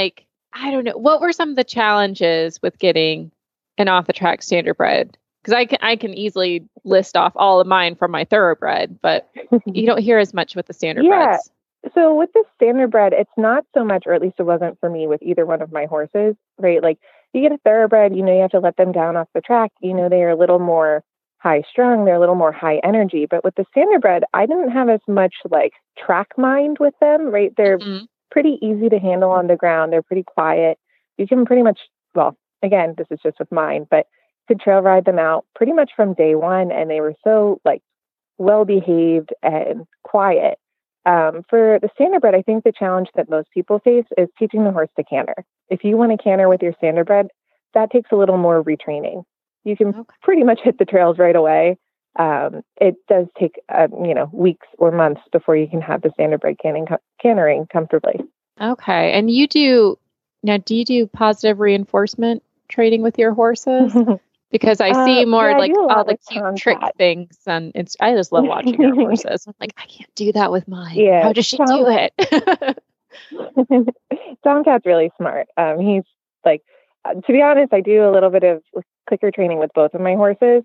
I don't know, what were some of the challenges with getting an off-the-track standardbred? Because I can easily list off all of mine from my thoroughbred, but you don't hear as much with the standardbreds. Yeah. So with the standardbred, it's not so much, or at least it wasn't for me with either one of my horses, right? You get a thoroughbred, you have to let them down off the track. They are a little more high-strung. They're a little more high-energy. But with the standardbred, I didn't have as much, track mind with them, right? They're... Mm-hmm. pretty easy to handle on the ground. They're pretty quiet. You can pretty much, well, again, this is just with mine, but could trail ride them out pretty much from day one. And they were so well behaved and quiet. For the standardbred, I think the challenge that most people face is teaching the horse to canter. If you want to canter with your standardbred, that takes a little more retraining. You can pretty much hit the trails right away. It does take, weeks or months before you can have the standardbred cantering comfortably. Okay. And do you do positive reinforcement training with your horses? Because I see more all the cute trick things. And I just love watching your horses. I'm I can't do that with mine. Yeah, how does she do it? Tomcat's really smart. He's to be honest, I do a little bit of clicker training with both of my horses.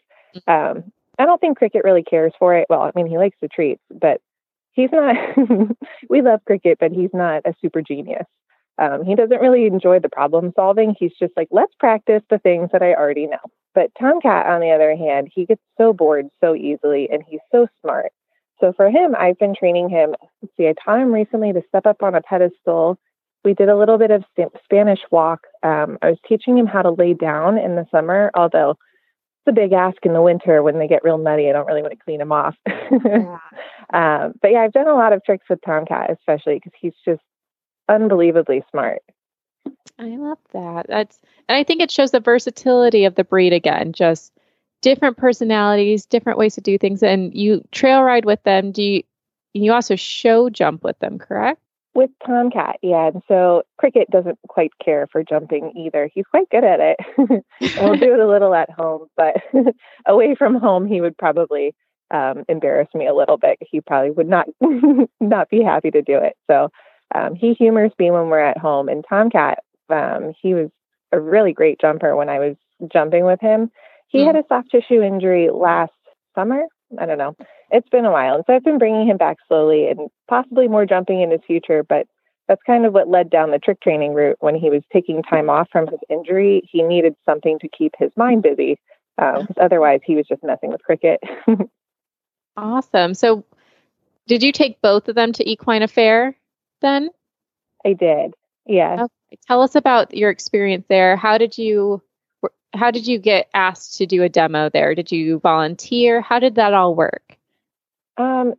I don't think Cricket really cares for it. Well, I mean, he likes the treats, but he's not, we love Cricket, but he's not a super genius. He doesn't really enjoy the problem solving. He's just let's practice the things that I already know. But Tomcat, on the other hand, he gets so bored so easily and he's so smart. So for him, I've been training him. I taught him recently to step up on a pedestal. We did a little bit of Spanish walk. I was teaching him how to lay down in the summer, although the big ask in the winter when they get real nutty. I don't really want to clean them off. But I've done a lot of tricks with Tomcat, especially because he's just unbelievably smart. I love that. And I think it shows the versatility of the breed again, just different personalities, different ways to do things. And you trail ride with them. You also show jump with them, correct? With Tomcat, yeah. And so Cricket doesn't quite care for jumping either. He's quite good at it. We'll do it a little at home, but away from home, he would probably embarrass me a little bit. He probably would not be happy to do it. So he humors me when we're at home. And Tomcat, he was a really great jumper when I was jumping with him. He had a soft tissue injury last summer. I don't know. It's been a while. And so I've been bringing him back slowly and possibly more jumping in his future. But that's kind of what led down the trick training route. When he was taking time off from his injury, he needed something to keep his mind busy. Otherwise, he was just messing with Cricket. Awesome. So did you take both of them to Equine Affair then? I did. Yeah. Okay. Tell us about your experience there. How did you get asked to do a demo there? Did you volunteer? How did that all work?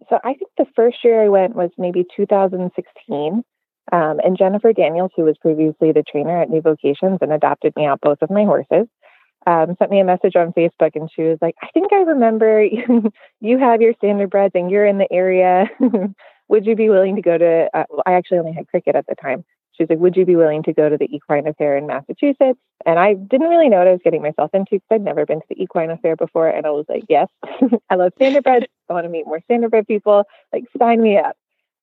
So I think the first year I went was maybe 2016. And Jennifer Daniels, who was previously the trainer at New Vocations and adopted me out both of my horses, sent me a message on Facebook, and she was like, I think I remember you have your standardbreds and you're in the area. Would you be willing to go to, I actually only had Cricket at the time. She's like, would you be willing to go to the Equine Affair in Massachusetts? And I didn't really know what I was getting myself into because I'd never been to the Equine Affair before. And I was like, yes, I love standardbreds. I want to meet more standardbred people. Like, sign me up.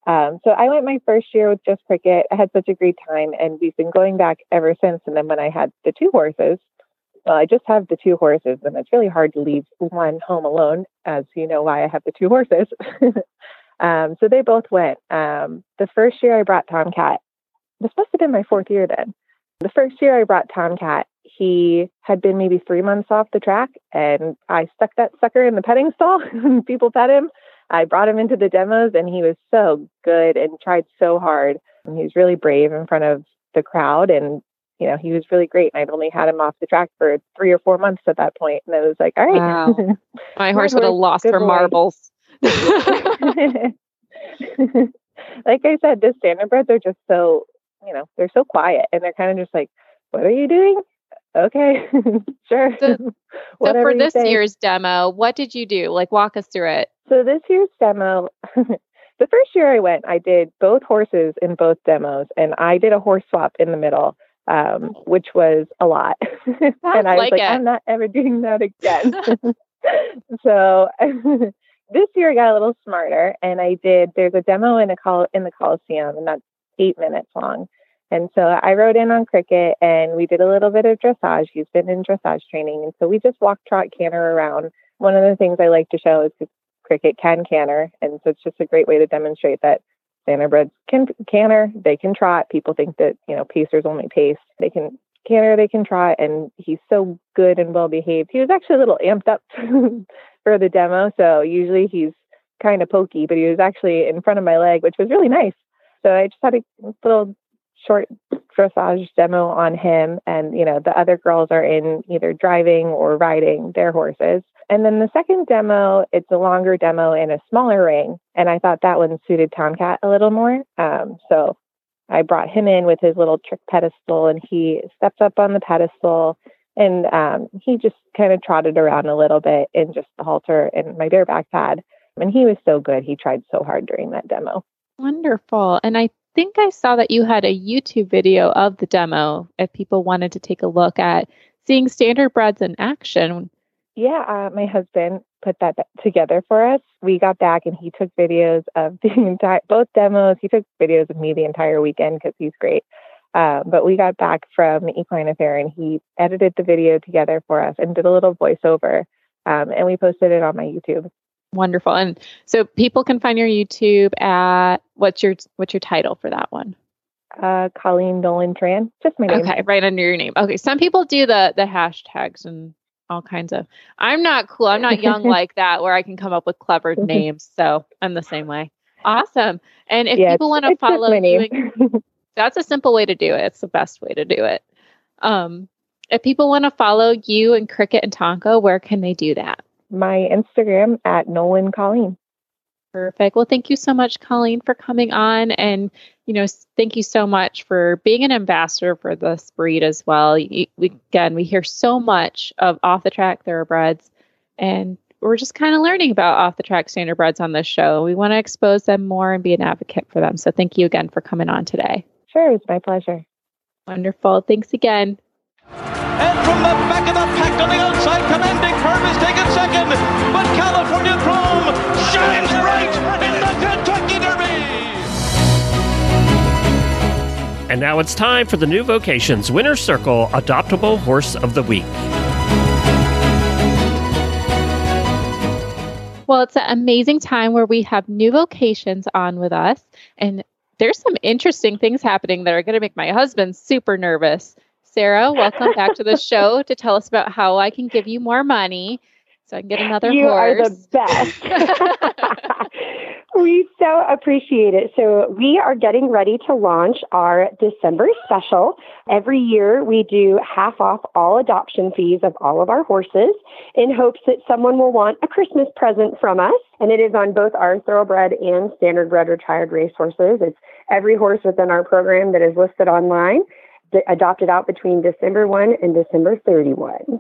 So I went my first year with just Cricket. I had such a great time. And we've been going back ever since. And then when I had the two horses, well, I just have the two horses. And it's really hard to leave one home alone, as you know why I have the two horses. So they both went. The first year I brought Tomcat. This must have been my fourth year then. The first year I brought Tomcat, he had been maybe 3 months off the track, and I stuck that sucker in the petting stall. People pet him. I brought him into the demos, and he was so good and tried so hard. And he was really brave in front of the crowd, and you know, he was really great. And I'd only had him off the track for 3 or 4 months at that point, and I was like, all right. Wow. My horse would have lost her marbles. Like I said, the standardbreds are just so... you know, they're so quiet and they're kind of just like, what are you doing? Okay, sure. So for this year's demo, what did you do? Like, walk us through it. So this year's demo, the first year I went, I did both horses in both demos, and I did a horse swap in the middle, which was a lot. And I was like, I'm not ever doing that again. So this year I got a little smarter, and I did, there's a demo in the Coliseum, and that's 8 minutes long. And so I rode in on Cricket, and we did a little bit of dressage. He's been in dressage training. And so we just walk, trot, canter around. One of the things I like to show is that Cricket can canter. And so it's just a great way to demonstrate that standardbreds can canter, they can trot. People think that, you know, pacers only pace. They can canter, they can trot. And he's so good and well-behaved. He was actually a little amped up for the demo. So usually he's kind of pokey, but he was actually in front of my leg, which was really nice. So I just had a little short dressage demo on him. And, you know, the other girls are in either driving or riding their horses. And then the second demo, it's a longer demo in a smaller ring. And I thought that one suited Tomcat a little more. So I brought him in with his little trick pedestal, and he stepped up on the pedestal, and he just kind of trotted around a little bit in just the halter and my bareback pad. And he was so good. He tried so hard during that demo. Wonderful. And I think I saw that you had a YouTube video of the demo if people wanted to take a look at seeing standardbreds in action. Yeah, my husband put that together for us. We got back, and he took videos of the entire, both demos. He took videos of me the entire weekend because he's great. But we got back from the Equine Affair, and he edited the video together for us and did a little voiceover. And we posted it on my YouTube. Wonderful. And so people can find your YouTube at, what's your title for that one? Colleen Nolan Tran. Just my name. Okay, right under your name. Okay. Some people do the hashtags and all kinds of, I'm not cool. I'm not young like that where I can come up with clever names. So I'm the same way. Awesome. And if people want to follow you, that's a simple way to do it. It's the best way to do it. If people want to follow you and Cricket and Tonka, where can they do that? My Instagram at Nolan Colleen. Perfect. Well, thank you so much, Colleen, for coming on. And, thank you so much for being an ambassador for this breed as well. We hear so much of off-the-track thoroughbreds, and we're just kind of learning about off-the-track standardbreds on this show. We want to expose them more and be an advocate for them. So thank you again for coming on today. Sure. It's my pleasure. Wonderful. Thanks again. And from the back of the pack on the outside, commanding curve is taken second, but California Chrome shines right in the Kentucky Derby. And now it's time for the New Vocations Winner's Circle Adoptable Horse of the Week. Well, it's an amazing time where we have New Vocations on with us, and there's some interesting things happening that are going to make my husband super nervous. Sarah, welcome back to the show to tell us about how I can give you more money so I can get another horse. You are the best. We so appreciate it. So we are getting ready to launch our December special. Every year we do half off all adoption fees of all of our horses in hopes that someone will want a Christmas present from us. And it is on both our thoroughbred and standardbred retired racehorses. It's every horse within our program that is listed online, adopted out between December 1 and December 31.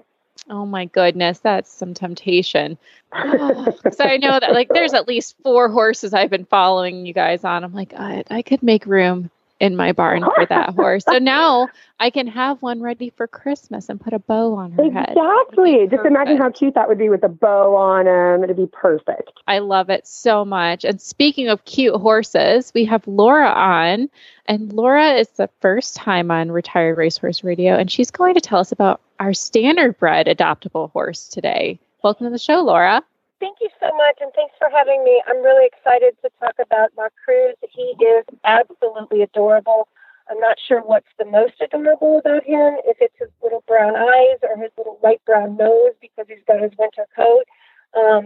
Oh my goodness, that's some temptation. So I know that there's at least 4 horses I've been following you guys on. I'm like, I could make room in my barn for that horse. So now I can have one ready for Christmas and put a bow on her head. Exactly. Just imagine how cute that would be with a bow on him. It'd be perfect. I love it so much. And speaking of cute horses, we have Laura on. And Laura is the first time on Retired Racehorse Radio, and she's going to tell us about our standardbred adoptable horse today. Welcome to the show, Laura. Thank you so much, and thanks for having me. I'm really excited to talk about Mach Cruise. He is absolutely adorable. I'm not sure what's the most adorable about him, if it's his little brown eyes or his little light brown nose because he's got his winter coat,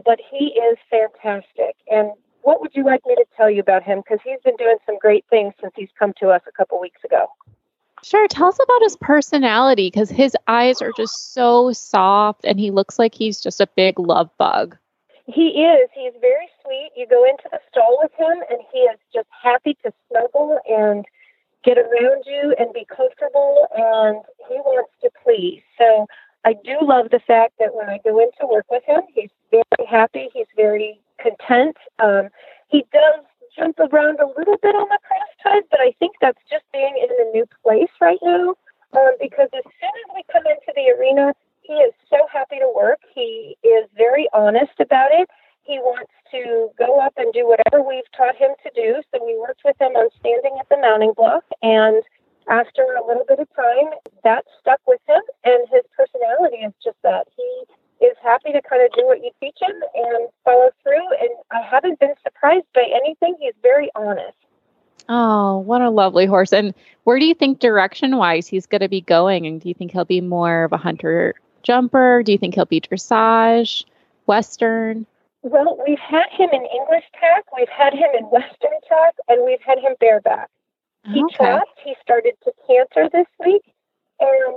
but he is fantastic. And what would you like me to tell you about him? Because he's been doing some great things since he's come to us a couple weeks ago. Sure. Tell us about his personality, because his eyes are just so soft, and he looks like he's just a big love bug. He is. He's very sweet. You go into the stall with him, and he is just happy to snuggle and get around you and be comfortable, and he wants to please. So I do love the fact that when I go in to work with him, he's very happy. He's very content. He does jump around a little bit on the cross ties, but I think that's just being in a new place right now, because as soon as we come into the arena, he is so happy to work. He is very honest about it. He wants to go up and do whatever we've taught him to do. So we worked with him on standing at the mounting block. And after a little bit of time, that stuck with him. And his personality is just that. He is happy to kind of do what you teach him and follow through. And I haven't been surprised by anything. He's very honest. Oh, what a lovely horse. And where do you think direction-wise he's going to be going? And do you think he'll be more of a hunter jumper? Do you think he'll be dressage, Western? Well, we've had him in English tack, we've had him in Western tack, and we've had him bareback. He trots. He started to canter this week, and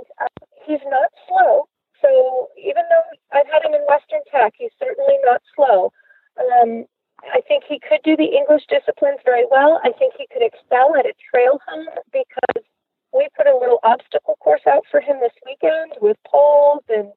he's not slow. So even though I've had him in Western tack, he's certainly not slow. I think he could do the English disciplines very well. I think he could excel at a trail hunt because we put a little obstacle course out for him this weekend with poles and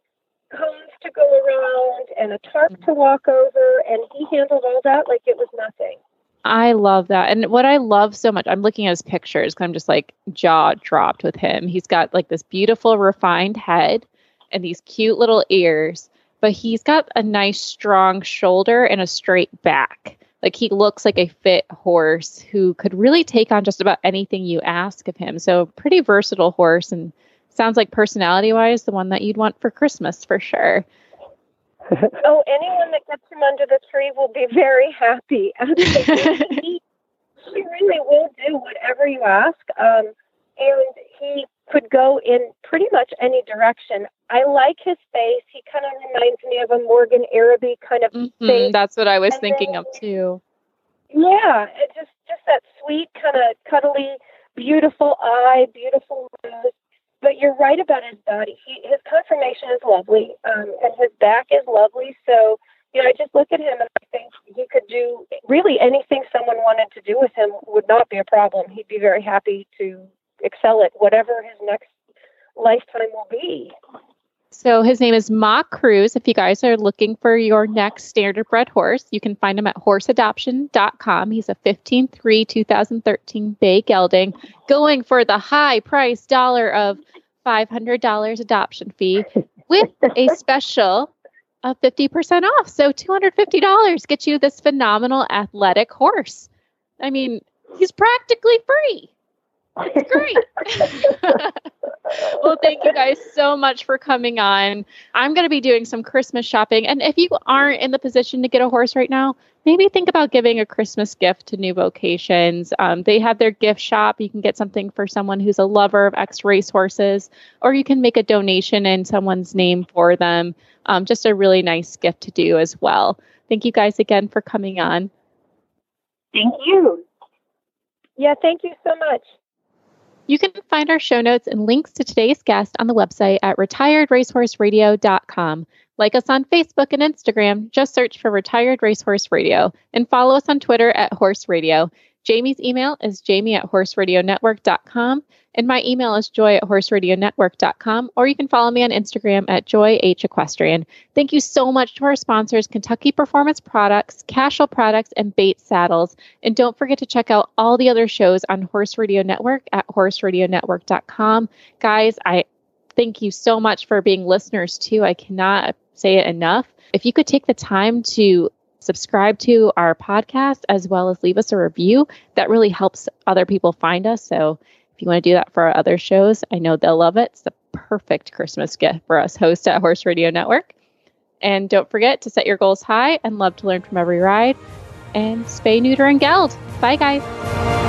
cones to go around and a tarp to walk over, and he handled all that like it was nothing. I love that. And what I love so much, I'm looking at his pictures because I'm just jaw dropped with him. He's got this beautiful refined head and these cute little ears, but he's got a nice strong shoulder and a straight back. He looks like a fit horse who could really take on just about anything you ask of him. So pretty versatile horse, and sounds like personality-wise, the one that you'd want for Christmas for sure. Oh, anyone that gets him under the tree will be very happy. He really will do whatever you ask. And he could go in pretty much any direction. I like his face. He kind of reminds me of a Morgan Araby kind of face. That's what I was thinking of too. Yeah, just that sweet, kind of cuddly, beautiful eye, beautiful nose. But you're right about his body. His conformation is lovely, and his back is lovely. So, I just look at him and I think he could do really anything someone wanted to do with him would not be a problem. He'd be very happy to excel at whatever his next lifetime will be. So his name is Mach Cruise. If you guys are looking for your next standardbred horse, you can find him at horseadoption.com. He's a 15-3 2013 Bay gelding going for the high price dollar of $500 adoption fee with a special of 50% off. So $250 gets you this phenomenal athletic horse. I mean, he's practically free. It's great. Well, thank you guys so much for coming on. I'm going to be doing some Christmas shopping. And if you aren't in the position to get a horse right now, maybe think about giving a Christmas gift to New Vocations. They have their gift shop. You can get something for someone who's a lover of ex-race horses, or you can make a donation in someone's name for them. Just a really nice gift to do as well. Thank you guys again for coming on. Thank you. Yeah, thank you so much. You can find our show notes and links to today's guest on the website at retiredracehorseradio.com. Like us on Facebook and Instagram, just search for Retired Racehorse Radio, and follow us on Twitter at Horse Radio. Jamie's email is jamie@horseradionetwork.com, and my email is joy@horseradionetwork.com, or you can follow me on Instagram at joyhequestrian. Thank you so much to our sponsors, Kentucky Performance Products, Cashel Products, and Bates Saddles. And don't forget to check out all the other shows on Horse Radio Network at horseradionetwork.com. Guys, I thank you so much for being listeners, too. I cannot say it enough. If you could take the time to subscribe to our podcast, as well as leave us a review. That really helps other people find us. So if you want to do that for our other shows, I know they'll love it. It's the perfect Christmas gift for us hosts at Horse Radio Network. And don't forget to set your goals high and love to learn from every ride. And spay, neuter, and geld. Bye, guys.